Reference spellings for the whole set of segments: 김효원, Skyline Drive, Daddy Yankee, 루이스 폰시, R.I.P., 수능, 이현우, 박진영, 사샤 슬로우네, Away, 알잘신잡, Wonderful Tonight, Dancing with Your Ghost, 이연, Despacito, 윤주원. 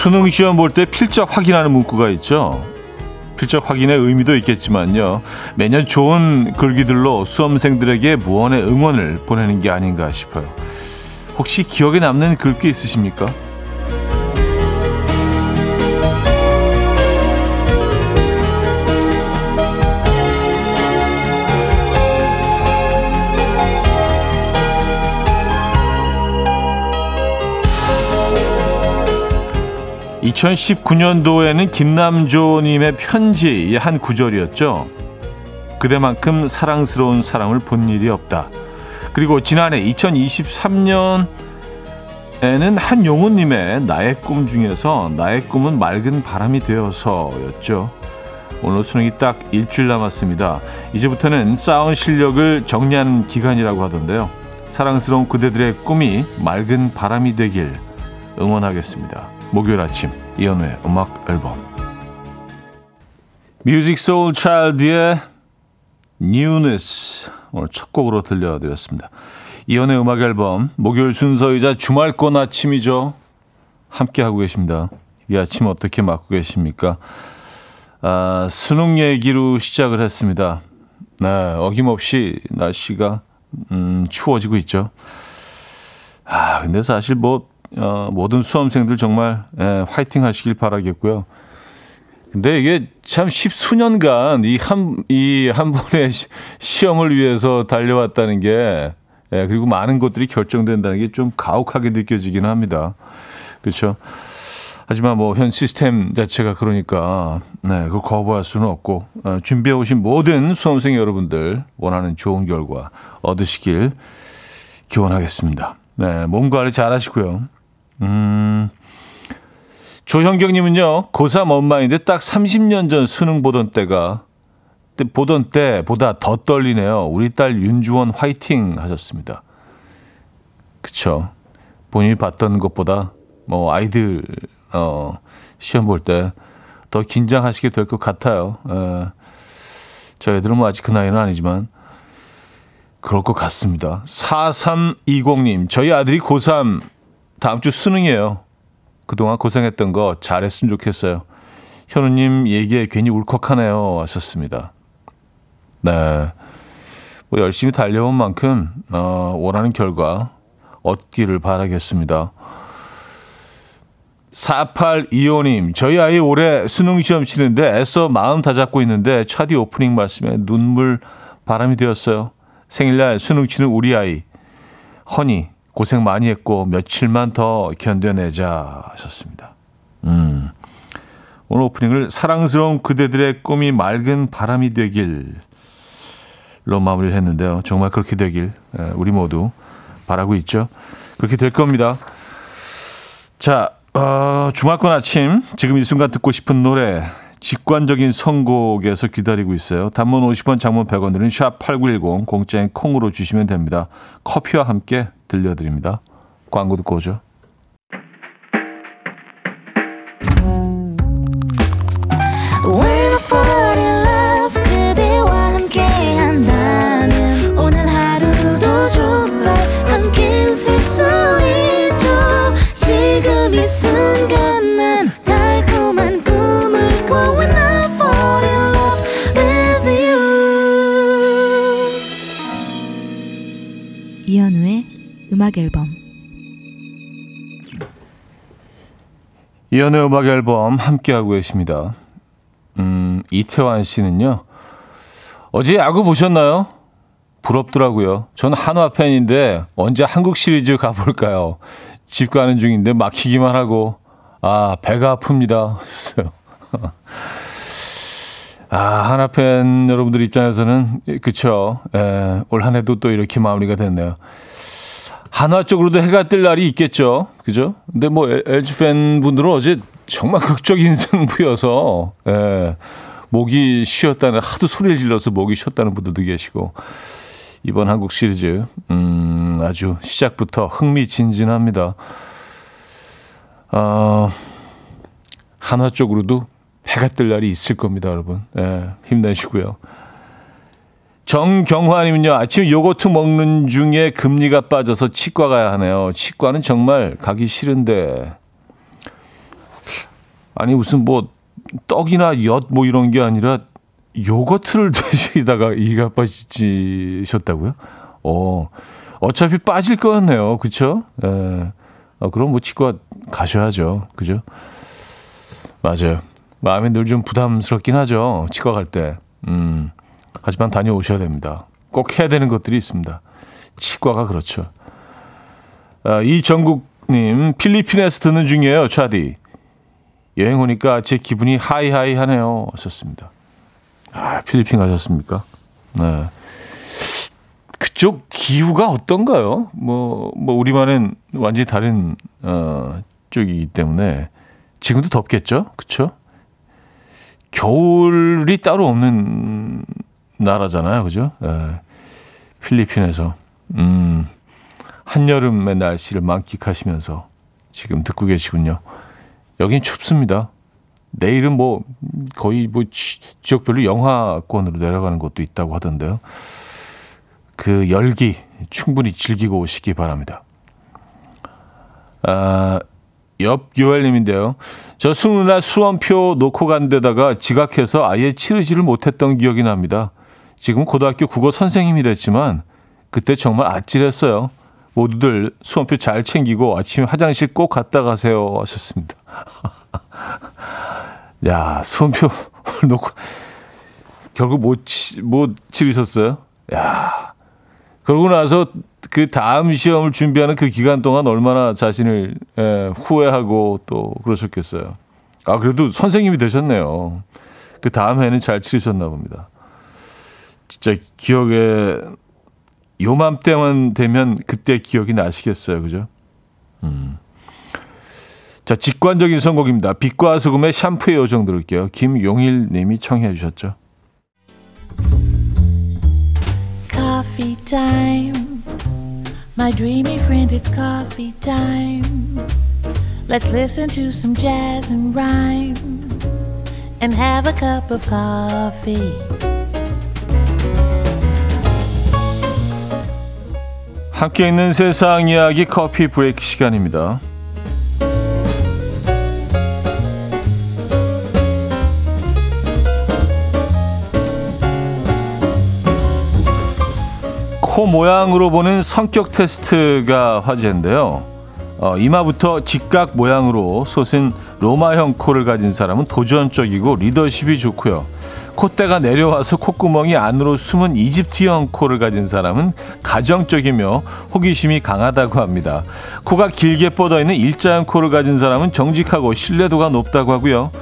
수능 시험 볼 때 필적 확인하는 문구가 있죠. 필적 확인의 의미도 있겠지만요. 매년 좋은 글귀들로 수험생들에게 무언의 응원을 보내는 게 아닌가 싶어요. 혹시 기억에 남는 글귀 있으십니까? 2019년도에는 김남조님의 편지의 한 구절이었죠. 그대만큼 사랑스러운 사람을 본 일이 없다. 그리고 지난해 2023년에는 한용우님의 나의 꿈 중에서 나의 꿈은 맑은 바람이 되어서였죠. 오늘 수능이 딱 일주일 남았습니다. 이제부터는 쌓은 실력을 정리하는 기간이라고 하던데요. 사랑스러운 그대들의 꿈이 맑은 바람이 되길 응원하겠습니다. 목요일 아침 이현우의 음악 앨범 뮤직 소울 차일드의 뉴니스 오늘 첫 곡으로 들려드렸습니다. 이현우의 음악 앨범 목요일 순서이자 주말권 아침이죠. 함께하고 계십니다. 이 아침 어떻게 맞고 계십니까? 수능 얘기로 시작을 했습니다. 네, 어김없이 날씨가 추워지고 있죠. 근데 사실 모든 수험생들 정말 화이팅 하시길 바라겠고요. 근데 이게 참 십수년간 이 한 번의 시험을 위해서 달려왔다는 게 그리고 많은 것들이 결정된다는 게 좀 가혹하게 느껴지기는 합니다. 그렇죠. 하지만 뭐 현 시스템 자체가 그러니까 그걸 거부할 수는 없고 준비해 오신 모든 수험생 여러분들 원하는 좋은 결과 얻으시길 기원하겠습니다. 몸 관리 잘 하시고요. 조현경님은요, 고3 엄마인데 딱 30년 전 수능 보던 때보다 더 떨리네요. 우리 딸 윤주원 화이팅 하셨습니다. 그쵸. 본인이 봤던 것보다 아이들 시험 볼 때 더 긴장하시게 될 것 같아요. 저희 애들은 아직 그 나이는 아니지만 그럴 것 같습니다. 4320님, 저희 아들이 고3 다음 주 수능이에요. 그동안 고생했던 거 잘했으면 좋겠어요. 현우님 얘기에 괜히 울컥하네요 하셨습니다. 네, 뭐 열심히 달려온 만큼 원하는 결과 얻기를 바라겠습니다. 4825님, 저희 아이 올해 수능시험 치는데 애써 마음 다잡고 있는데 차디 오프닝 말씀에 눈물 바람이 되었어요. 생일날 수능 치는 우리 아이 허니 고생 많이 했고 며칠만 더 견뎌내자 하셨습니다. 오늘 오프닝을 사랑스러운 그대들의 꿈이 맑은 바람이 되길로 마무리를 했는데요. 정말 그렇게 되길 우리 모두 바라고 있죠. 그렇게 될 겁니다. 자, 주말권 아침 지금 이 순간 듣고 싶은 노래 직관적인 선곡에서 기다리고 있어요. 단문 50원, 장문 100원 드린 샵 8910 공짜인 콩으로 주시면 됩니다. 커피와 함께 들려드립니다. 광고 듣고 오죠. 이현우의 음악 앨범. 이현우의 음악 앨범 함께하고 계십니다. 이태환 씨는요, 어제 야구 보셨나요? 부럽더라고요. 전 한화 팬인데 언제 한국 시리즈 가볼까요? 집 가는 중인데 막히기만 하고 배가 아픕니다. 한화팬 여러분들 입장에서는 그쵸. 올 한 해도 또 이렇게 마무리가 됐네요. 한화 쪽으로도 해가 뜰 날이 있겠죠. 그죠? 근데 LG 팬분들은 어제 정말 극적인 승부여서 목이 쉬었다는, 하도 소리를 질러서 목이 쉬었다는 분들도 계시고, 이번 한국 시리즈 아주 시작부터 흥미진진합니다. 한화 쪽으로도 해가 뜰 날이 있을 겁니다, 여러분. 힘내시고요. 정경화님은요, 아침 요거트 먹는 중에 금리가 빠져서 치과 가야 하네요. 치과는 정말 가기 싫은데 아니 무슨 뭐 떡이나 엿 뭐 이런 게 아니라 요거트를 드시다가 이가 빠지셨다고요? 어차피 빠질 거였네요. 그렇죠? 그럼 뭐 치과 가셔야죠. 그죠? 맞아요. 마음이 늘 좀 부담스럽긴 하죠. 치과 갈 때. 하지만 다녀오셔야 됩니다. 꼭 해야 되는 것들이 있습니다. 치과가 그렇죠. 이정국님, 필리핀에서 듣는 중이에요. 차디. 여행 오니까 제 기분이 하이하이 하네요. 썼습니다. 필리핀 가셨습니까? 네. 그쪽 기후가 어떤가요? 뭐 우리만은 완전히 다른 쪽이기 때문에 지금도 덥겠죠? 그렇죠? 겨울이 따로 없는 나라잖아요, 그죠? 네. 필리핀에서 한여름의 날씨를 만끽하시면서 지금 듣고 계시군요. 여긴 춥습니다. 내일은 뭐 거의 뭐 지역별로 영하권으로 내려가는 것도 있다고 하던데요. 그 열기 충분히 즐기고 오시기 바랍니다. 옆 요엘님인데요. 저 수능날 수험표 놓고 간 데다가 지각해서 아예 치르지를 못했던 기억이 납니다. 지금 고등학교 국어 선생님이 됐지만 그때 정말 아찔했어요. 모두들 수험표 잘 챙기고 아침에 화장실 꼭 갔다 가세요 하셨습니다. 야, 수험표를 놓고 결국 못 치르셨어요? 야, 그러고 나서 그 다음 시험을 준비하는 그 기간 동안 얼마나 자신을 후회하고 또 그러셨겠어요. 아, 그래도 선생님이 되셨네요. 그 다음 해는 잘 치르셨나 봅니다. 진짜 기억에 요맘때만 되면 그때 기억이 나시겠어요. 그죠? 자, 직관적인 선곡입니다. 빛과 소금의 샴푸의 요정 들을게요. 김용일 님이 청해 주셨죠. Coffee time. My dreamy friend, it's coffee time. Let's listen to some jazz and rhyme and have a cup of coffee. 함께 있는 세상 이야기 커피 브레이크 시간입니다. 코 모양으로 보는 성격 테스트가 화제인데요. 이마부터 직각 모양으로 솟은 로마형 코를 가진 사람은 도전적이고 리더십이 좋고요. 콧대가 내려와서 콧구멍이 안으로 숨은 이집트형 코를 가진 사람은 가정적이며 호기심이 강하다고 합니다. 코가 길게 뻗어있는 일자형 코를 가진 사람은 정직하고 신뢰도가 높다고 하고요.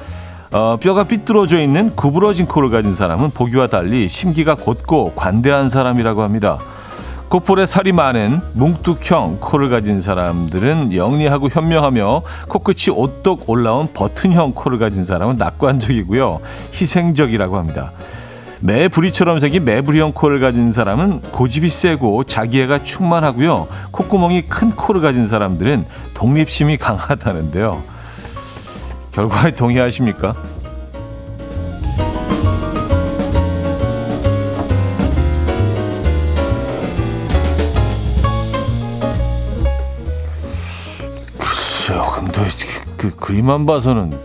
뼈가 삐뚤어져 있는 구부러진 코를 가진 사람은 보기와 달리 심기가 곧고 관대한 사람이라고 합니다. 콧볼에 살이 많은 뭉뚝형 코를 가진 사람들은 영리하고 현명하며 코끝이 오똑 올라온 버튼형 코를 가진 사람은 낙관적이고요. 희생적이라고 합니다. 매부리처럼 생긴 매부리형 코를 가진 사람은 고집이 세고 자기애가 충만하고요. 콧구멍이 큰 코를 가진 사람들은 독립심이 강하다는데요. 결과에 동의하십니까? 그 그림만 봐서는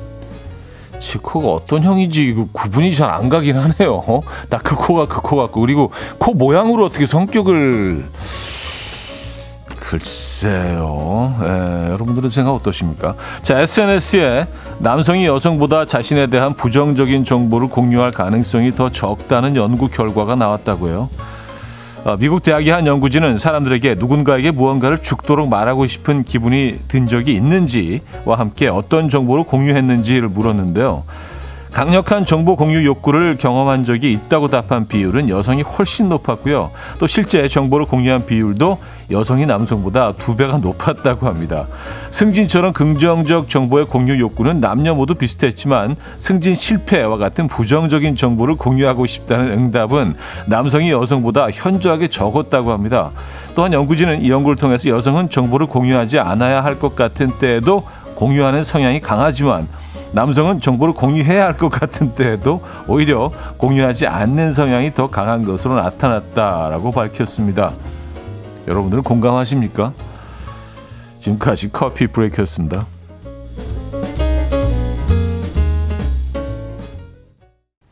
제 코가 어떤 형인지 이거 구분이 잘 안 가긴 하네요. 나 그 코가 그 코 같고 그리고 코 모양으로 어떻게 성격을 글쎄요. 여러분들은 생각 어떠십니까? 자, SNS에 남성이 여성보다 자신에 대한 부정적인 정보를 공유할 가능성이 더 적다는 연구 결과가 나왔다고요. 미국 대학의 한 연구진은 사람들에게 누군가에게 무언가를 죽도록 말하고 싶은 기분이 든 적이 있는지와 함께 어떤 정보를 공유했는지를 물었는데요. 강력한 정보 공유 욕구를 경험한 적이 있다고 답한 비율은 여성이 훨씬 높았고요. 또 실제 정보를 공유한 비율도 여성이 남성보다 2배가 높았다고 합니다. 승진처럼 긍정적 정보의 공유 욕구는 남녀 모두 비슷했지만 승진 실패와 같은 부정적인 정보를 공유하고 싶다는 응답은 남성이 여성보다 현저하게 적었다고 합니다. 또한 연구진은 이 연구를 통해서 여성은 정보를 공유하지 않아야 할 것 같은 때에도 공유하는 성향이 강하지만 남성은 정보를 공유해야 할 것 같은 때에도 오히려 공유하지 않는 성향이 더 강한 것으로 나타났다라고 밝혔습니다. 여러분들은 공감하십니까? 지금까지 커피 브레이크였습니다.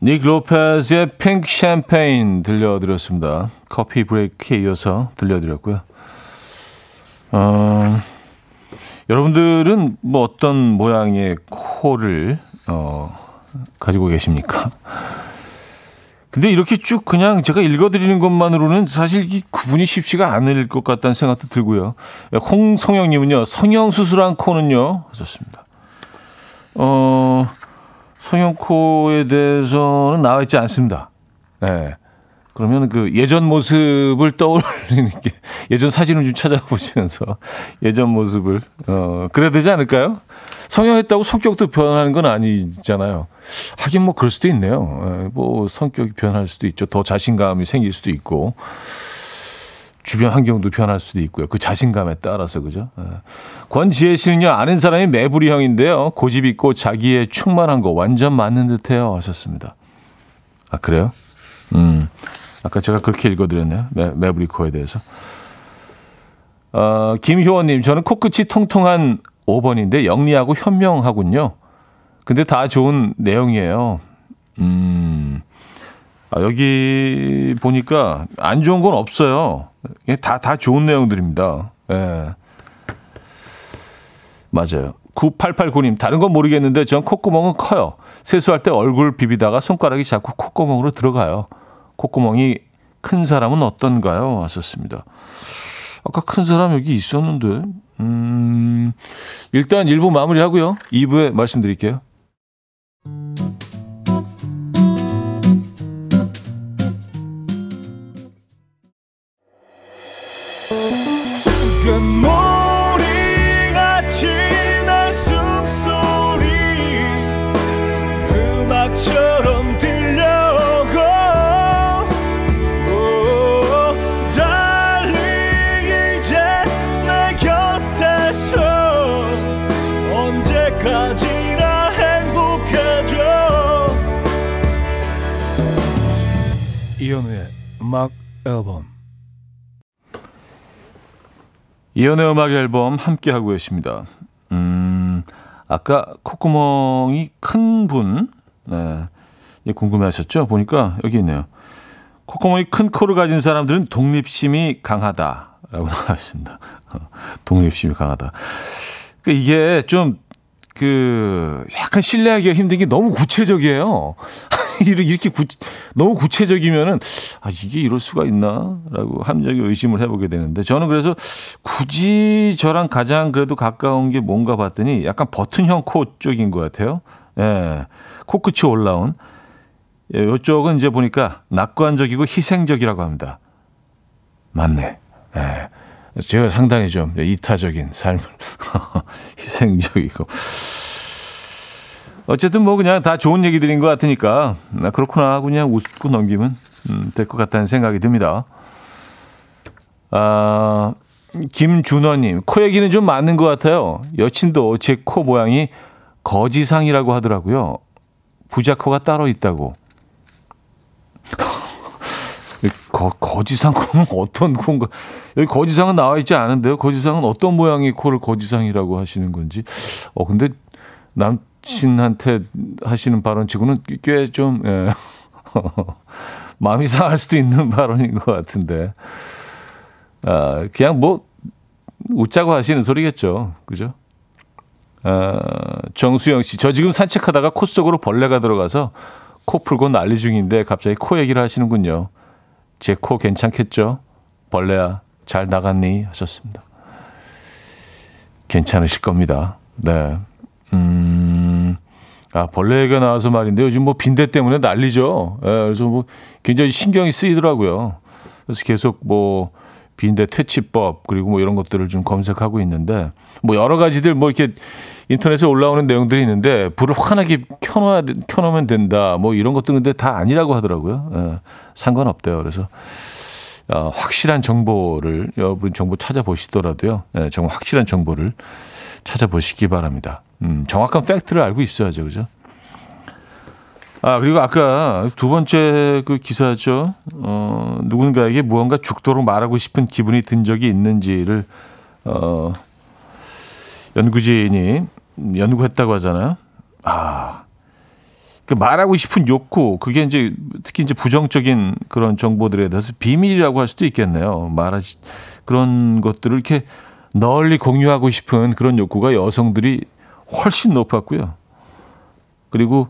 닉 로페즈의 핑크 샴페인 들려드렸습니다. 커피 브레이크에 이어서 들려드렸고요. 여러분들은 뭐 어떤 모양의 코를 가지고 계십니까? 근데 이렇게 쭉 그냥 제가 읽어드리는 것만으로는 사실 이 구분이 쉽지가 않을 것 같다는 생각도 들고요. 홍성영님은요, 성형수술한 코는요 하셨습니다. 성형코에 대해서는 나와 있지 않습니다. 네. 그러면 그 예전 모습을 떠올리는 게, 예전 사진을 좀 찾아보시면서 예전 모습을, 그래야 되지 않을까요? 성형했다고 성격도 변하는 건 아니잖아요. 하긴 뭐 그럴 수도 있네요. 뭐 성격이 변할 수도 있죠. 더 자신감이 생길 수도 있고, 주변 환경도 변할 수도 있고요. 그 자신감에 따라서, 그죠? 권지혜 씨는요, 아는 사람이 매부리 형인데요, 고집 있고 자기에 충만한 거 완전 맞는 듯해요 하셨습니다. 아, 그래요? 아까 제가 그렇게 읽어드렸네요. 매부리 코에 대해서. 김효원님, 저는 코끝이 통통한 5번인데 영리하고 현명하군요. 근데 다 좋은 내용이에요. 여기 보니까 안 좋은 건 없어요. 다 좋은 내용들입니다. 예. 맞아요. 9889님, 다른 건 모르겠는데 전 콧구멍은 커요. 세수할 때 얼굴 비비다가 손가락이 자꾸 콧구멍으로 들어가요. 콧구멍이 큰 사람은 어떤가요? 왔었습니다. 아까 큰 사람 여기 있었는데. 일단 1부 마무리하고요. 2부에 말씀드릴게요. 이현우의 음악 앨범. 이현우의 음악 앨범 함께 하고 계십니다. 아까 콧구멍이 큰 분, 네, 궁금해하셨죠? 보니까 여기 있네요. 콧구멍이 큰 코를 가진 사람들은 독립심이 강하다라고 나왔습니다. 독립심이 강하다. 그러니까 이게 좀 약간 신뢰하기가 힘든 게 너무 구체적이에요. 이렇게 너무 구체적이면은, 아, 이게 이럴 수가 있나라고 합리적인 의심을 해보게 되는데, 저는 그래서 굳이 저랑 가장 그래도 가까운 게 뭔가 봤더니 약간 버튼형 코 쪽인 것 같아요. 예, 코끝이 올라온. 예, 이쪽은 이제 보니까 낙관적이고 희생적이라고 합니다. 맞네. 예. 제가 상당히 좀 이타적인 삶을 희생적이고, 어쨌든 뭐 그냥 다 좋은 얘기들인 것 같으니까, 그렇구나 하고 그냥 웃고 넘기면 될 것 같다는 생각이 듭니다. 김준호님, 코 얘기는 좀 맞는 것 같아요. 여친도 제 코 모양이 거지상이라고 하더라고요. 부자코가 따로 있다고. 거지상 코는 어떤 코인가? 여기 거지상은 나와 있지 않은데요. 거지상은 어떤 모양의 코를 거지상이라고 하시는 건지. 근데 남친한테 하시는 발언치고는 꽤 좀, 예, 마음이 상할 수도 있는 발언인 것 같은데. 그냥 뭐 웃자고 하시는 소리겠죠, 그죠? 정수영 씨, 저 지금 산책하다가 코 속으로 벌레가 들어가서 코 풀고 난리 중인데 갑자기 코 얘기를 하시는군요. 제 코 괜찮겠죠? 벌레야, 잘 나갔니? 하셨습니다. 괜찮으실 겁니다. 네. 벌레가 나와서 말인데, 요즘 뭐 빈대 때문에 난리죠. 예, 그래서 뭐 굉장히 신경이 쓰이더라고요. 그래서 계속 뭐 빈대 퇴치법, 그리고 뭐 이런 것들을 좀 검색하고 있는데, 뭐 여러 가지들 뭐 이렇게 인터넷에 올라오는 내용들이 있는데, 불을 환하게 켜놓으면 된다, 뭐 이런 것들, 근데 다 아니라고 하더라고요. 예, 상관없대요. 그래서 확실한 정보를, 여러분 정보 찾아보시더라도요, 예, 정말 확실한 정보를 찾아보시기 바랍니다. 정확한 팩트를 알고 있어야죠, 그죠? 그리고 아까 두 번째 그 기사죠. 누군가에게 무언가 죽도록 말하고 싶은 기분이 든 적이 있는지를, 연구진이 연구했다고 하잖아요. 말하고 싶은 욕구, 그게 이제 특히 이제 부정적인 그런 정보들에 대해서 비밀이라고 할 수도 있겠네요. 말하지 그런 것들을 이렇게 널리 공유하고 싶은 그런 욕구가 여성들이 훨씬 높았고요. 그리고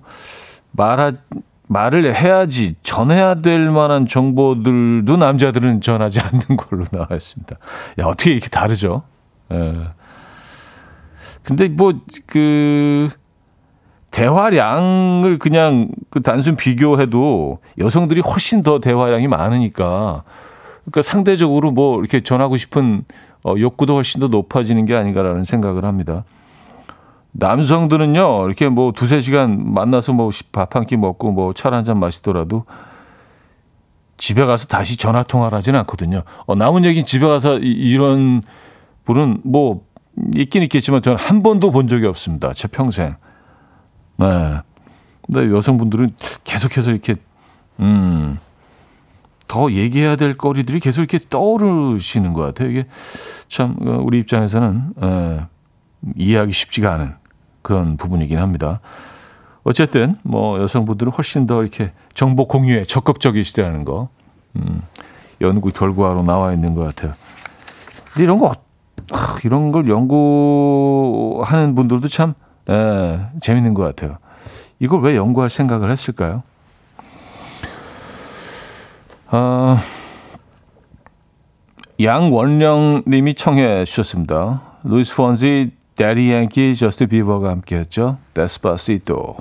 말을 해야지 전해야 될 만한 정보들도 남자들은 전하지 않는 걸로 나와 있습니다. 야, 어떻게 이렇게 다르죠? 예. 근데 뭐 그 대화량을 그냥 그 단순 비교해도 여성들이 훨씬 더 대화량이 많으니까, 그러니까 상대적으로 뭐 이렇게 전하고 싶은 욕구도 훨씬 더 높아지는 게 아닌가라는 생각을 합니다. 남성들은요, 이렇게 뭐 2-3시간 만나서 뭐 밥 한 끼 먹고 뭐 차 한 잔 마시더라도 집에 가서 다시 전화 통화를 하진 않거든요. 남은 얘기는 집에 가서 이런 분은 뭐 있긴 있겠지만 저는 한 번도 본 적이 없습니다. 제 평생. 네. 근데 여성분들은 계속해서 이렇게, 더 얘기해야 될 거리들이 계속 이렇게 떠오르시는 것 같아요. 이게 참, 우리 입장에서는, 이해하기 쉽지가 않은 그런 부분이긴 합니다. 어쨌든, 뭐, 여성분들은 훨씬 더 이렇게 정보 공유에 적극적이시다는 거, 연구 결과로 나와 있는 것 같아요. 근데 이런 걸 연구하는 분들도 참, 재밌는 것 같아요. 이걸 왜 연구할 생각을 했을까요? 양원령 님이 청해 주셨습니다. 루이스 폰시, Daddy Yankee, 저스틴 비버가 함께했죠. Despacito.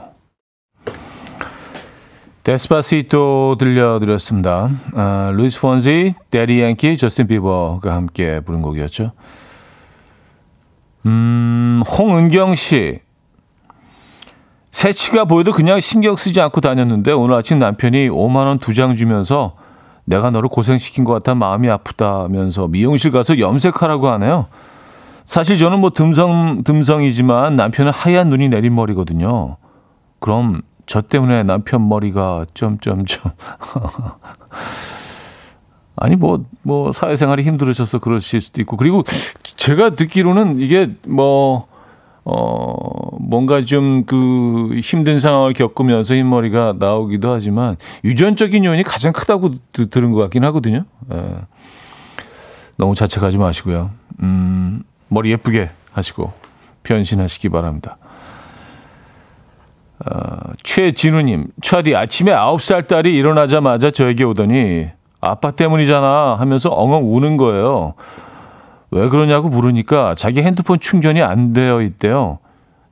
Despacito 들려드렸습니다. 루이스 폰시, Daddy Yankee, 저스틴 비버가 함께 부른 곡이었죠. 홍은경 씨. 새치가 보여도 그냥 신경 쓰지 않고 다녔는데 오늘 아침 남편이 5만 원 2장 주면서 내가 너를 고생시킨 것 같아 마음이 아프다면서 미용실 가서 염색하라고 하네요. 사실 저는 뭐 듬성이지만 남편은 하얀 눈이 내린 머리거든요. 그럼 저 때문에 남편 머리가 점점점 아니 뭐 사회생활이 힘들으셔서 그러실 수도 있고, 그리고 제가 듣기로는 이게 뭐 뭔가 좀 그 힘든 상황을 겪으면서 흰머리가 나오기도 하지만 유전적인 요인이 가장 크다고 들은 것 같긴 하거든요. 예. 너무 자책하지 마시고요. 머리 예쁘게 하시고 변신하시기 바랍니다. 최진우님, 차디 아침에 9살 딸이 일어나자마자 저에게 오더니 아빠 때문이잖아 하면서 엉엉 우는 거예요. 왜 그러냐고 물으니까 자기 핸드폰 충전이 안 되어 있대요.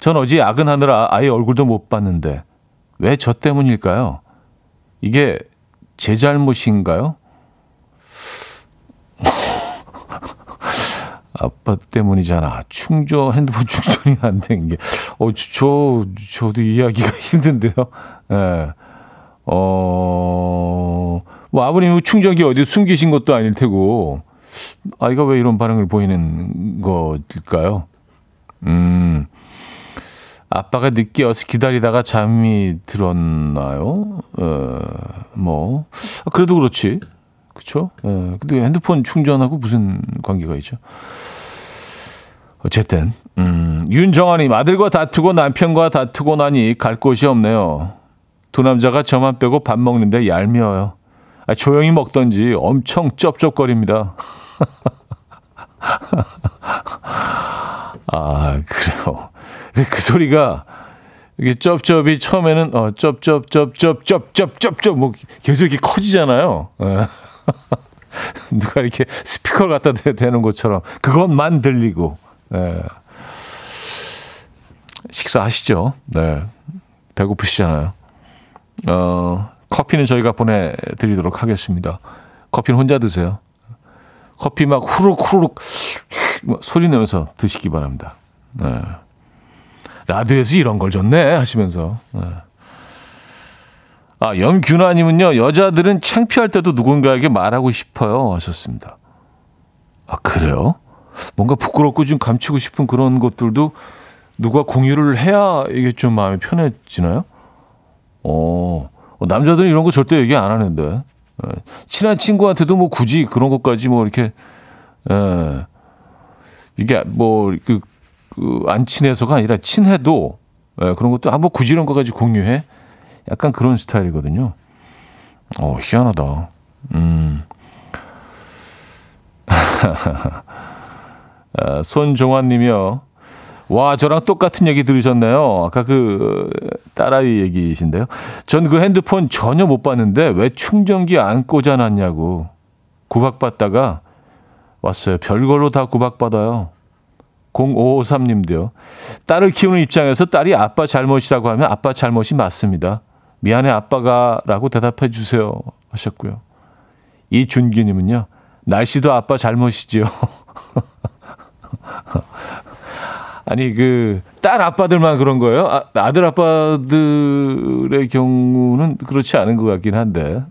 전 어제 야근하느라 아예 얼굴도 못 봤는데 왜 저 때문일까요? 이게 제 잘못인가요? 아빠 때문이잖아. 핸드폰 충전이 안 된 게. 저도 이해하기가 힘든데요. 네. 뭐 아버님 충전기 어디 숨기신 것도 아닐 테고 아이가 왜 이런 반응을 보이는 걸까요? 아빠가 늦게 와서 기다리다가 잠이 들었나요? 뭐 그래도 그렇지, 그렇죠? 근데 핸드폰 충전하고 무슨 관계가 있죠? 어쨌든 윤정아님, 아들과 다투고 남편과 다투고 나니 갈 곳이 없네요. 두 남자가 저만 빼고 밥 먹는데 얄미워요. 조용히 먹던지 엄청 쩝쩝거립니다. 아, 그래요. 그 소리가, 이게 쩝쩝이 처음에는, 쩝쩝, 뭐, 계속 이렇게 커지잖아요. 누가 이렇게 스피커를 갖다 대는 것처럼. 그것만 들리고. 예. 식사하시죠. 네. 배고프시잖아요. 커피는 저희가 보내드리도록 하겠습니다. 커피는 혼자 드세요. 커피 막 후룩후룩 소리 내면서 드시기 바랍니다. 네. 라디오에서 이런 걸 줬네 하시면서. 네. 아, 염균아님은요, 여자들은 창피할 때도 누군가에게 말하고 싶어요 하셨습니다. 아, 그래요? 뭔가 부끄럽고 좀 감추고 싶은 그런 것들도 누가 공유를 해야 이게 좀 마음이 편해지나요? 남자들은 이런 거 절대 얘기 안 하는데, 친한 친구한테도 뭐 굳이 그런 것까지 뭐 이렇게, 이게 뭐 안 친해서가 아니라 친해도, 그런 것도 한번 굳이 이런 것까지 공유해? 약간 그런 스타일이거든요. 희한하다. 손종환 님이요. 와, 저랑 똑같은 얘기 들으셨네요. 아까 그 딸아이 얘기이신데요. 전 그 핸드폰 전혀 못 봤는데 왜 충전기 안 꽂아놨냐고 구박받다가 왔어요. 별걸로 다 구박받아요. 0553님도요. 딸을 키우는 입장에서 딸이 아빠 잘못이라고 하면 아빠 잘못이 맞습니다. 미안해 아빠가 라고 대답해 주세요 하셨고요. 이준규님은요. 날씨도 아빠 잘못이지요. 아니 그 딸 아빠들만 그런 거예요? 아들 아빠들의 경우는 그렇지 않은 것 같긴 한데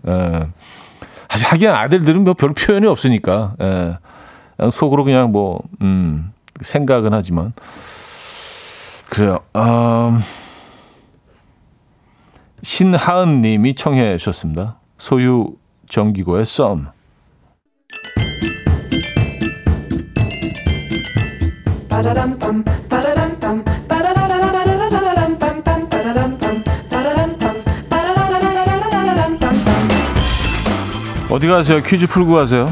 하긴 아들들은 뭐 별 표현이 없으니까 그냥 속으로 그냥 뭐 생각은 하지만 그래요. 신하은 님이 청해 주셨습니다. 소유 정기고의 썸. 어디 가세요? 퀴즈 풀고 가세요.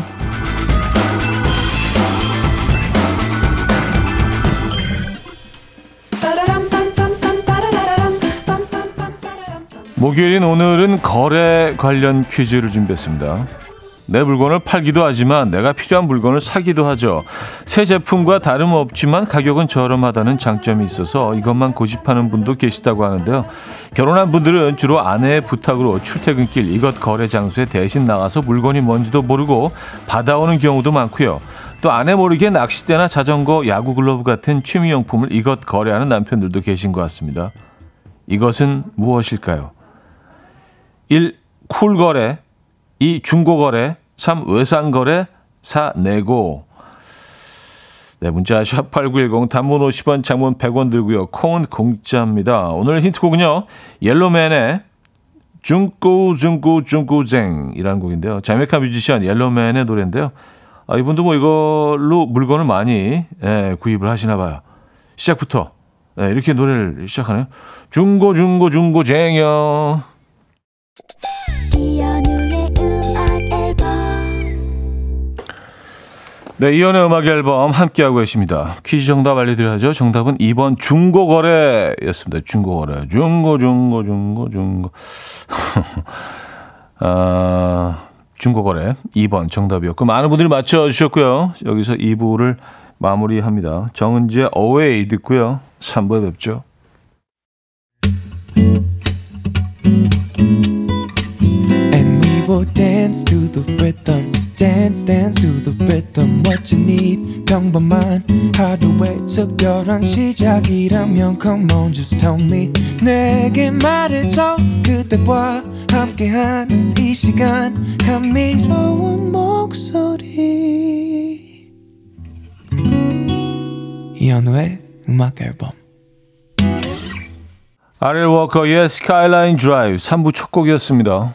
목요일인 오늘은 거래 관련 퀴즈를 준비했습니다. 내 물건을 팔기도 하지만 내가 필요한 물건을 사기도 하죠. 새 제품과 다름없지만 가격은 저렴하다는 장점이 있어서 이것만 고집하는 분도 계시다고 하는데요. 결혼한 분들은 주로 아내의 부탁으로 출퇴근길 이것 거래 장소에 대신 나가서 물건이 뭔지도 모르고 받아오는 경우도 많고요. 또 아내 모르게 낚싯대나 자전거, 야구 글러브 같은 취미용품을 이것 거래하는 남편들도 계신 것 같습니다. 이것은 무엇일까요? 1. 쿨거래 2. 중고거래 3. 외상거래 4. 내고 네, 문자 #8910 단문 50원 장문 100원 들고요. 콩은 공짜입니다. 오늘 힌트곡은요. 옐로맨의 중구쟁이라는 곡인데요. 자메이카 뮤지션 옐로맨의 노래인데요. 이분도 뭐 이걸로 물건을 많이 구입을 하시나 봐요. 시작부터 이렇게 노래를 시작하네요. 중고쟁이요. 네, 이연의 음악 앨범 함께하고 계십니다. 퀴즈 정답 알려드려야죠. 정답은 2번 중고거래였습니다. 중고거래. 중고. 중고거래 2번 정답이었고 많은 분들이 맞춰주셨고요. 여기서 2부를 마무리합니다. 정은지의 Away 듣고요. 3부에 뵙죠. Dance to the rhythm dance to the rhythm what you need come by mine how the way took your run 시작이라면 come on just tell me 내게 말해줘 그대와 함께한 이 시간 감미로운 목소리 이현우의 음악 앨범 아릴 워커의 Skyline Drive 3부 첫 곡이었습니다.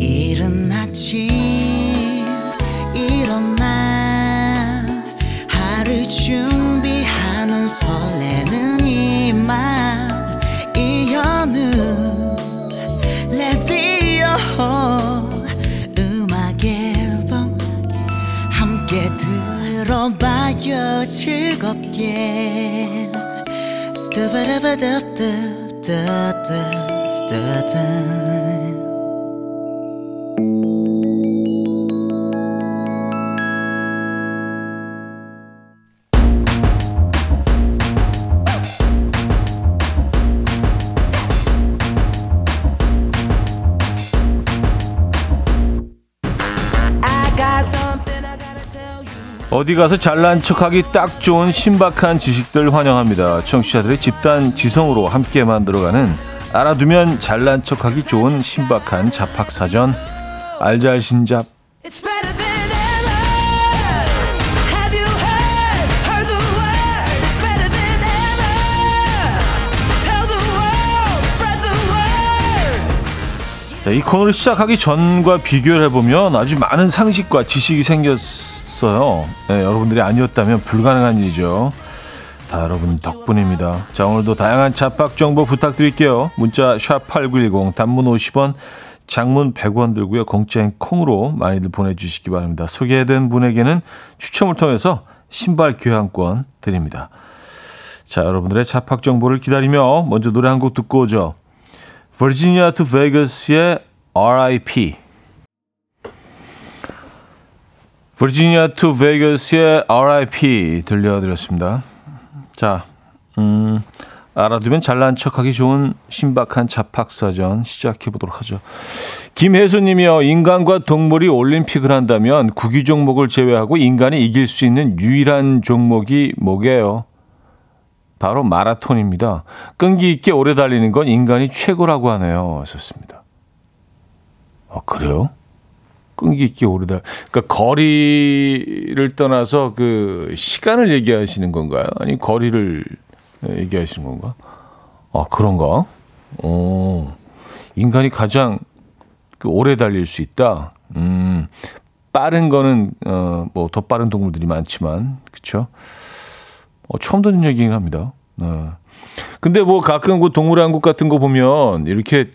이른 아침 일어나 하루 준비하는 설레는 이만 이현우 Let's 들어봐요 즐겁게 스타바라바다바다바다바다. 어디가서 잘난 척하기 딱 좋은 신박한 지식들 환영합니다. 청취자들의 집단 지성으로 함께 만들어가는 알아두면 잘난 척하기 좋은 신박한 잡학사전 알.잘.신.잡. 자, 이 코너를 시작하기 전과 비교를 해보면 아주 많은 상식과 지식이 생겼어요. 네, 여러분들이 아니었다면 불가능한 일이죠. 다 여러분 덕분입니다. 자, 오늘도 다양한 잡학 정보 부탁드릴게요. 문자 샵8910 단문 50원 장문 100원 들고요. 공짜인 콩으로 많이들 보내주시기 바랍니다. 소개된 분에게는 추첨을 통해서 신발 교환권 드립니다. 자, 여러분들의 잡학 정보를 기다리며 먼저 노래 한 곡 듣고 오죠. 버지니아 투 베이거스의 R.I.P. 버지니아 투 베이거스의 R.I.P. 들려드렸습니다. 자, 알아두면 잘난 척하기 좋은 신박한 잡학사전 시작해보도록 하죠. 김혜수님이요. 인간과 동물이 올림픽을 한다면 구기 종목을 제외하고 인간이 이길 수 있는 유일한 종목이 뭐게요? 바로 마라톤입니다. 끈기 있게 오래 달리는 건 인간이 최고라고 하네요. 좋습니다. 그래요? 끈기 있게 오래 달. 그러니까 거리를 떠나서 그 시간을 얘기하시는 건가요? 아니 거리를 얘기하시는 건가? 아 그런가? 인간이 가장 그 오래 달릴 수 있다. 빠른 거는 뭐 더 빠른 동물들이 많지만 그렇죠. 처음 듣는 얘기긴 합니다. 근데 뭐 가끔 그 동물왕국 같은 거 보면 이렇게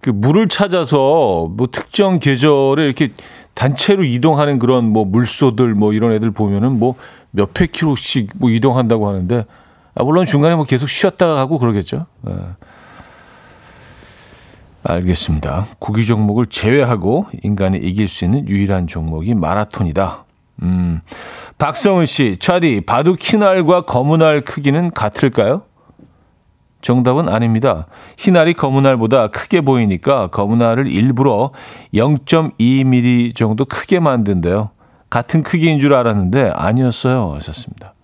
그 물을 찾아서 뭐 특정 계절에 이렇게 단체로 이동하는 그런 뭐 물소들 뭐 이런 애들 보면은 뭐 몇백 킬로씩 뭐 이동한다고 하는데 물론 중간에 뭐 계속 쉬었다가 가고 그러겠죠. 알겠습니다. 구기 종목을 제외하고 인간이 이길 수 있는 유일한 종목이 마라톤이다. 박성은 씨, 차디, 바둑, 희날과 검은 알 크기는 같을까요? 정답은 아닙니다. 희날이 검은 알보다 크게 보이니까 검은 알을 일부러 0.2mm 정도 크게 만든대요. 같은 크기인 줄 알았는데 아니었어요. 하셨습니다.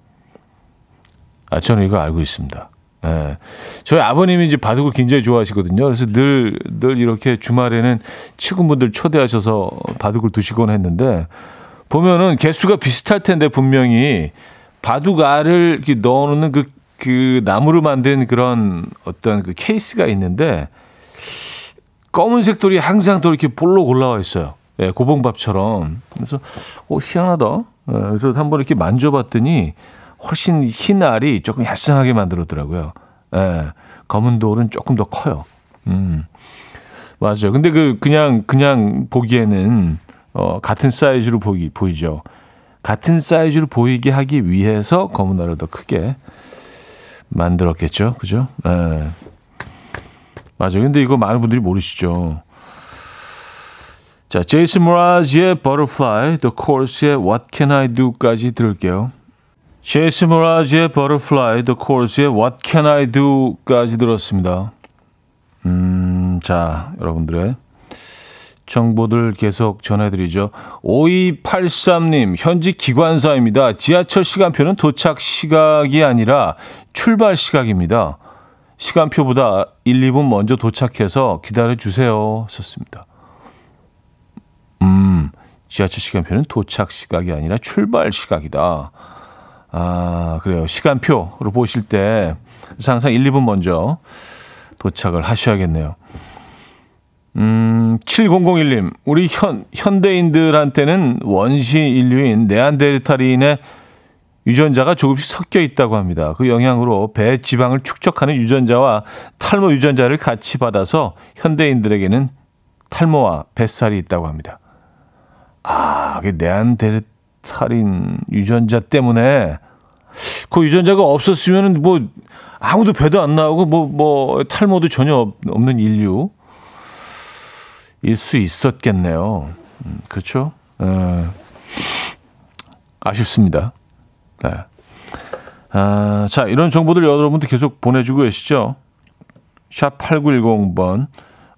아, 저는 이거 알고 있습니다. 예. 저희 아버님이 이제 바둑을 굉장히 좋아하시거든요. 그래서 늘 이렇게 주말에는 친구분들 초대하셔서 바둑을 두시곤 했는데 보면은 개수가 비슷할 텐데 분명히 바둑 알을 넣어놓는 그 나무로 만든 그런 어떤 그 케이스가 있는데 검은색 돌이 항상 또 이렇게 볼록 올라와 있어요. 예, 고봉밥처럼. 그래서 희한하다. 예, 그래서 한번 이렇게 만져봤더니 훨씬 흰 알이 조금 얄쌍하게 만들었더라고요. 예, 검은 돌은 조금 더 커요. 맞아요. 근데 그냥 보기에는 같은 사이즈로 보이죠. 같은 사이즈로 보이게 하기 위해서 검은 알을 더 크게 만들었겠죠. 그죠? 예. 맞아요. 근데 이거 많은 분들이 모르시죠. 자, 제이슨 모라즈의 Butterfly, The Course의 What Can I Do까지 들을게요. 제이슨 모라즈의 Butterfly, The Course의 What Can I Do까지 들었습니다. 자, 여러분들의 정보들 계속 전해드리죠. 5283님, 현지 기관사입니다. 지하철 시간표는 도착 시각이 아니라 출발 시각입니다. 시간표보다 1, 2분 먼저 도착해서 기다려주세요. 썼습니다. 지하철 시간표는 도착 시각이 아니라 출발 시각이다. 아, 그래요. 시간표로 보실 때 항상 1, 2분 먼저 도착을 하셔야겠네요. 7001님, 우리 현대인들한테는 원시 인류인 네안데르탈인의 유전자가 조금씩 섞여 있다고 합니다. 그 영향으로 배 지방을 축적하는 유전자와 탈모 유전자를 같이 받아서 현대인들에게는 탈모와 뱃살이 있다고 합니다. 아, 그 네안데르탈인의 살인 유전자 때문에 그 유전자가 없었으면은 뭐 아무도 배도 안 나오고 뭐 탈모도 전혀 없는 인류일 수 있었겠네요. 그렇죠? 아쉽습니다. 네. 아, 자, 이런 정보들 여러분도 계속 보내주고 계시죠? 샵 8910번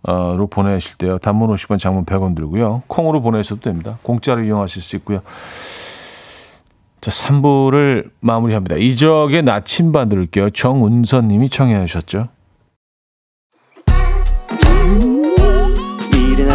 로 보내실 때요. 단문 50원, 장문 100원 들고요. 콩으로 보내셔도 됩니다. 공짜로 이용하실 수 있고요. 자, 3부를 마무리합니다. 이적의 나침반 들을게요. 정은선 님이 청해 주셨죠. 이른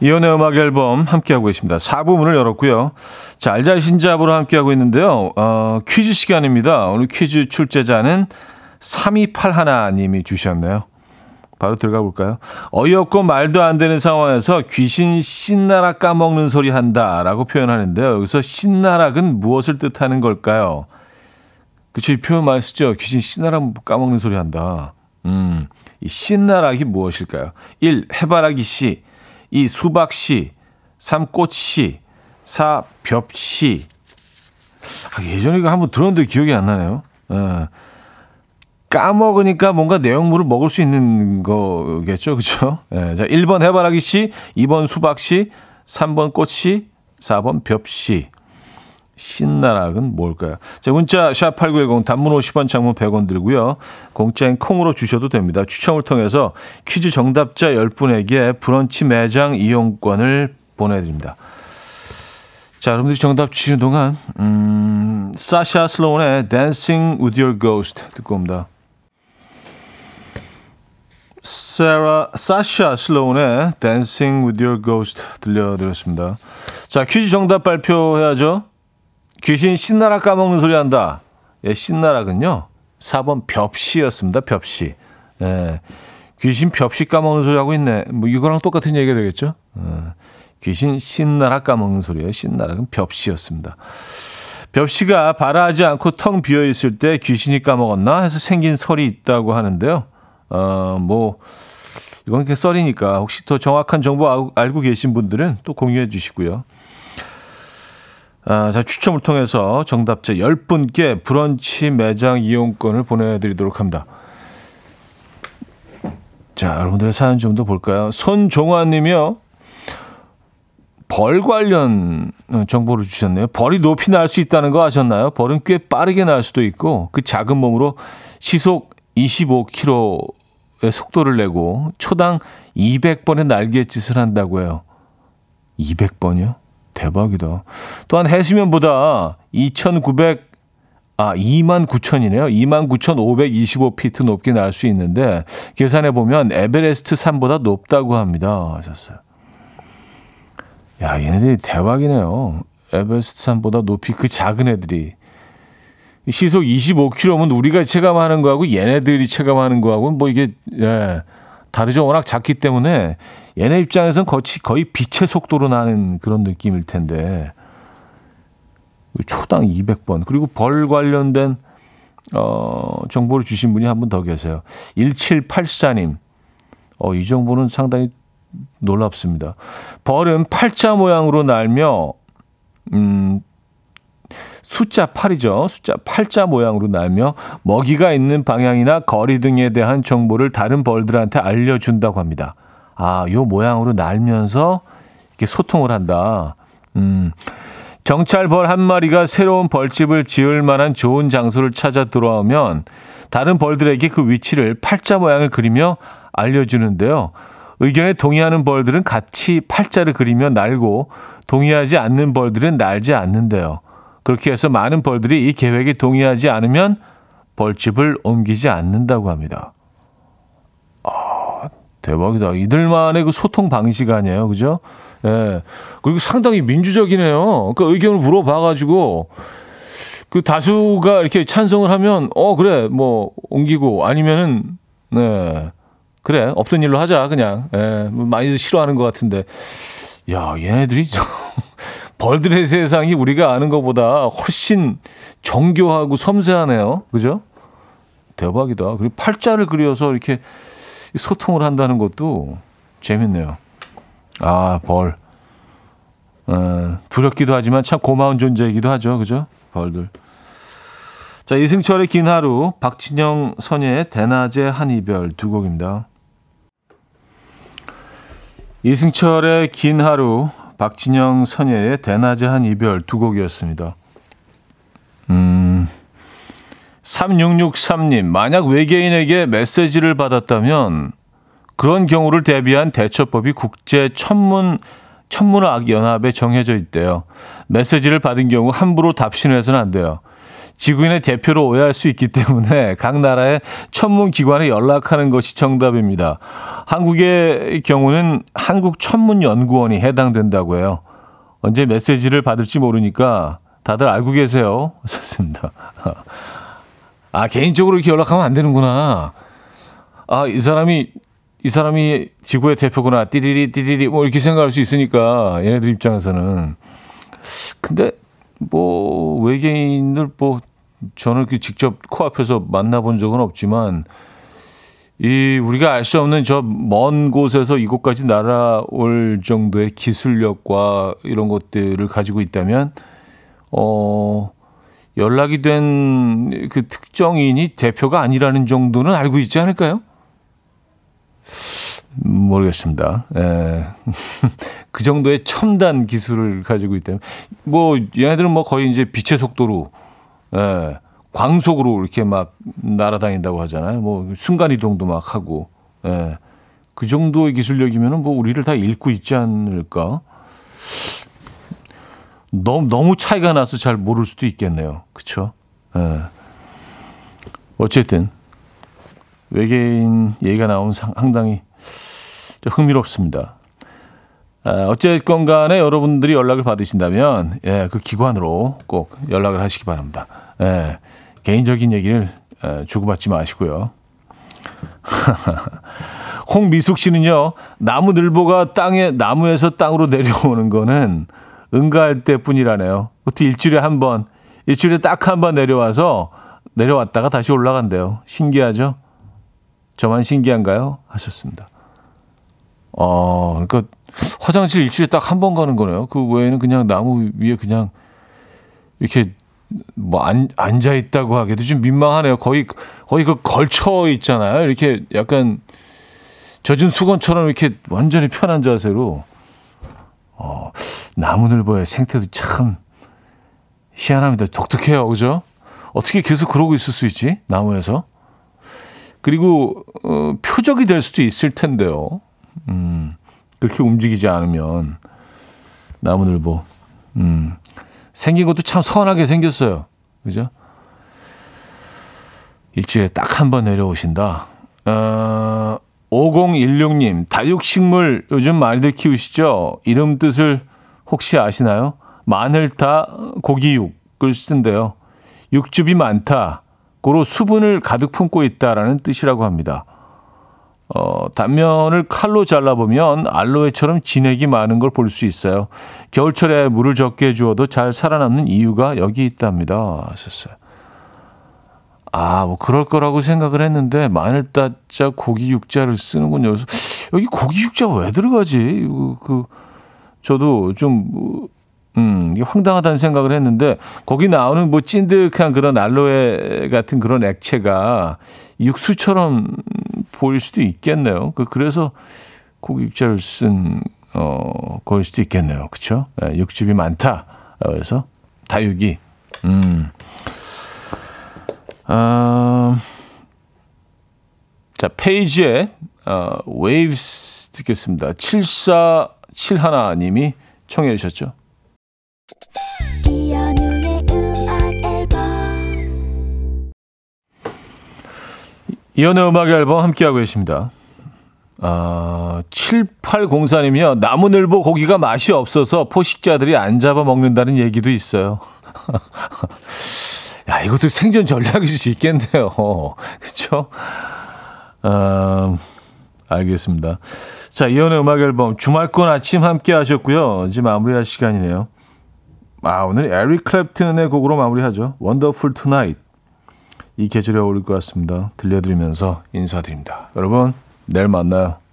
이연의 음악 앨범 함께하고 계십니다. 4부 문을 열었고요. 자, 알.잘.신.잡으로 함께하고 있는데요. 퀴즈 시간입니다. 오늘 퀴즈 출제자는 3281님이 주셨네요. 바로 들어가 볼까요? 어이없고 말도 안 되는 상황에서 귀신 신나락 까먹는 소리 한다라고 표현하는데요. 여기서 신나락은 무엇을 뜻하는 걸까요? 그쵸, 이 표현 많이 쓰죠. 귀신 신나락 까먹는 소리 한다. 이 신나락이 무엇일까요? 1. 해바라기 씨, 2. 수박씨, 3. 꽃씨, 4. 볍씨. 아, 예전에 이거 한번 들었는데 기억이 안 나네요. 까먹으니까 뭔가 내용물을 먹을 수 있는 거겠죠. 그렇죠? 네, 자, 1번 해바라기씨, 2번 수박씨, 3번 꽃씨, 4번 볍씨. 신나락은 뭘까요? 자, 문자 샵8910 단문 50원, 장문 100원 들고요. 공짜인 콩으로 주셔도 됩니다. 추첨을 통해서 퀴즈 정답자 10분에게 브런치 매장 이용권을 보내드립니다. 자, 여러분들이 정답 주시는 동안 사샤 슬로우네 Dancing with Your Ghost 듣고 옵니다. 사샤 슬로우네 Dancing with Your Ghost 들려드렸습니다. 자, 퀴즈 정답 발표해야죠. 귀신 신나락 까먹는 소리 한다. 예, 신나락은요 4번 볍씨였습니다. 볍씨. 예, 귀신 볍씨 까먹는 소리 하고 있네. 뭐 이거랑 똑같은 얘기가 되겠죠. 귀신 신나락 까먹는 소리예요. 신나락은 볍씨였습니다. 볍씨가 발아하지 않고 텅 비어 있을 때 귀신이 까먹었나 해서 생긴 설이 있다고 하는데요. 뭐 이건 그냥 썰이니까 혹시 더 정확한 정보 알고 계신 분들은 또 공유해 주시고요. 자, 추첨을 통해서 정답자 10분께 브런치 매장 이용권을 보내드리도록 합니다. 자, 여러분들의 사연 좀 더 볼까요? 손종환님이요. 벌 관련 정보를 주셨네요. 벌이 높이 날 수 있다는 거 아셨나요? 벌은 꽤 빠르게 날 수도 있고 그 작은 몸으로 시속 25km의 속도를 내고 초당 200번의 날갯짓을 한다고 해요. 200번이요? 대박이다. 또한 해수면보다 29,000이네요. 29,525피트 높게 날 수 있는데 계산해 보면 에베레스트 산보다 높다고 합니다. 하셨어요. 야, 얘네들이 대박이네요. 에베레스트 산보다 높이 그 작은 애들이 시속 25km면 우리가 체감하는 거하고 얘네들이 체감하는 거하고 뭐 이게 예. 다르죠. 워낙 작기 때문에 얘네 입장에서는 거의 빛의 속도로 나는 그런 느낌일 텐데 초당 200번. 그리고 벌 관련된 정보를 주신 분이 한 분 더 계세요. 1784님. 이 정보는 상당히 놀랍습니다. 벌은 팔자 모양으로 날며 숫자 8이죠. 숫자 8자 모양으로 날며 먹이가 있는 방향이나 거리 등에 대한 정보를 다른 벌들한테 알려준다고 합니다. 아, 요 모양으로 날면서 이렇게 소통을 한다. 정찰벌 한 마리가 새로운 벌집을 지을 만한 좋은 장소를 찾아 들어오면 다른 벌들에게 그 위치를 팔자 모양을 그리며 알려주는데요. 의견에 동의하는 벌들은 같이 팔자를 그리며 날고 동의하지 않는 벌들은 날지 않는데요. 그렇게 해서 많은 벌들이 이 계획에 동의하지 않으면 벌집을 옮기지 않는다고 합니다. 아, 대박이다. 이들만의 그 소통 방식 아니에요, 그죠? 예. 그리고 상당히 민주적이네요. 그 의견을 물어봐가지고 그 다수가 이렇게 찬송을 하면 그래 뭐 옮기고 아니면은 네 그래 없던 일로 하자 그냥 예, 많이들 싫어하는 것 같은데 야 얘네들이 좀 벌들의 세상이 우리가 아는 것보다 훨씬 정교하고 섬세하네요. 그죠? 대박이다. 그리고 팔자를 그려서 이렇게 소통을 한다는 것도 재밌네요. 아, 벌. 두렵기도 하지만 참 고마운 존재이기도 하죠. 그죠? 벌들. 자, 이승철의 긴 하루, 박진영 선예의 대낮의 한 이별 두 곡입니다. 이승철의 긴 하루, 박진영 선예의 대낮의 한 이별 두 곡이었습니다. 3663님, 만약 외계인에게 메시지를 받았다면 그런 경우를 대비한 대처법이 국제 천문학 연합에 정해져 있대요. 메시지를 받은 경우 함부로 답신해서는 안 돼요. 지구인의 대표로 오해할 수 있기 때문에 각 나라의 천문기관에 연락하는 것이 정답입니다. 한국의 경우는 한국천문연구원이 해당된다고 해요. 언제 메시지를 받을지 모르니까 다들 알고 계세요. 썼습니다. 아, 개인적으로 이렇게 연락하면 안 되는구나. 아, 이 사람이 지구의 대표구나. 띠리리 뭐 이렇게 생각할 수 있으니까 얘네들 입장에서는. 근데 뭐 외계인들 뭐 저는 그 직접 코앞에서 만나본 적은 없지만 이 우리가 알 수 없는 저 먼 곳에서 이곳까지 날아올 정도의 기술력과 이런 것들을 가지고 있다면 연락이 된 그 특정인이 대표가 아니라는 정도는 알고 있지 않을까요? 모르겠습니다. 예. 그 정도의 첨단 기술을 가지고 있다면 뭐 얘네들은 뭐 거의 이제 빛의 속도로 예. 광속으로 이렇게 막 날아다닌다고 하잖아요. 뭐 순간 이동도 막 하고 예. 그 정도의 기술력이면은 뭐 우리를 다 읽고 있지 않을까? 너무 차이가 나서 잘 모를 수도 있겠네요. 그렇죠? 예. 어쨌든 외계인 얘기가 나오면 상당히 흥미롭습니다. 어쨌건 간에 여러분들이 연락을 받으신다면 예, 그 기관으로 꼭 연락을 하시기 바랍니다. 예, 개인적인 얘기를 주고받지 마시고요. 홍미숙 씨는요. 나무늘보가 나무에서 땅으로 내려오는 거는 응가할 때뿐이라네요. 어떻게 일주일에 딱 한 번 내려왔다가 다시 올라간대요. 신기하죠? 저만 신기한가요? 하셨습니다. 그러니까 화장실 일주일에 딱 한 번 가는 거네요. 그 외에는 그냥 나무 위에 그냥 이렇게 뭐 앉아 있다고 하기도 좀 민망하네요. 거의 그 걸쳐 있잖아요. 이렇게 약간 젖은 수건처럼 이렇게 완전히 편한 자세로. 나무늘보의 생태도 참 희한합니다. 독특해요. 그죠? 어떻게 계속 그러고 있을 수 있지? 나무에서. 그리고 표적이 될 수도 있을 텐데요. 그렇게 움직이지 않으면 나무늘보 생긴 것도 참 선하게 생겼어요. 그죠? 일주일에 딱 한 번 내려오신다. 5016님 다육식물 요즘 많이들 키우시죠? 이름 뜻을 혹시 아시나요? 마늘타 고기육을 쓴대요. 육즙이 많다. 고로 수분을 가득 품고 있다라는 뜻이라고 합니다. 단면을 칼로 잘라보면 알로에처럼 진액이 많은 걸 볼 수 있어요. 겨울철에 물을 적게 주어도 잘 살아남는 이유가 여기 있답니다. 하셨어요. 아, 뭐 그럴 거라고 생각을 했는데 마늘따자 고기육자를 쓰는군요. 그래서 여기 고기육자 왜 들어가지? 저도 좀 이게 황당하다는 생각을 했는데 거기 나오는 뭐 찐득한 그런 알로에 같은 그런 액체가 육수처럼 보일 수도 있겠네요. 그래서 고기육자를 쓴 거일 수도 있겠네요. 그렇죠? 네, 육즙이 많다. 그래서 다육이. 자 페이지에 Waves 듣겠습니다. 7471님이 청해 주셨죠. 이현우의 음악 앨범 이현우의 음악 앨범 함께하고 계십니다. 7804님이요. 나무늘보 고기가 맛이 없어서 포식자들이 안 잡아먹는다는 얘기도 있어요. 야, 이것도 생존 전략일 수 있겠네요. 그렇죠? 알겠습니다. 자, 이현우의 음악 앨범 주말권 아침 함께 하셨고요. 이제 마무리할 시간이네요. 아, 오늘 에릭 클랩튼의 곡으로 마무리하죠. Wonderful Tonight. 이 계절에 어울릴 것 같습니다. 들려드리면서 인사드립니다. 여러분, 내일 만나요.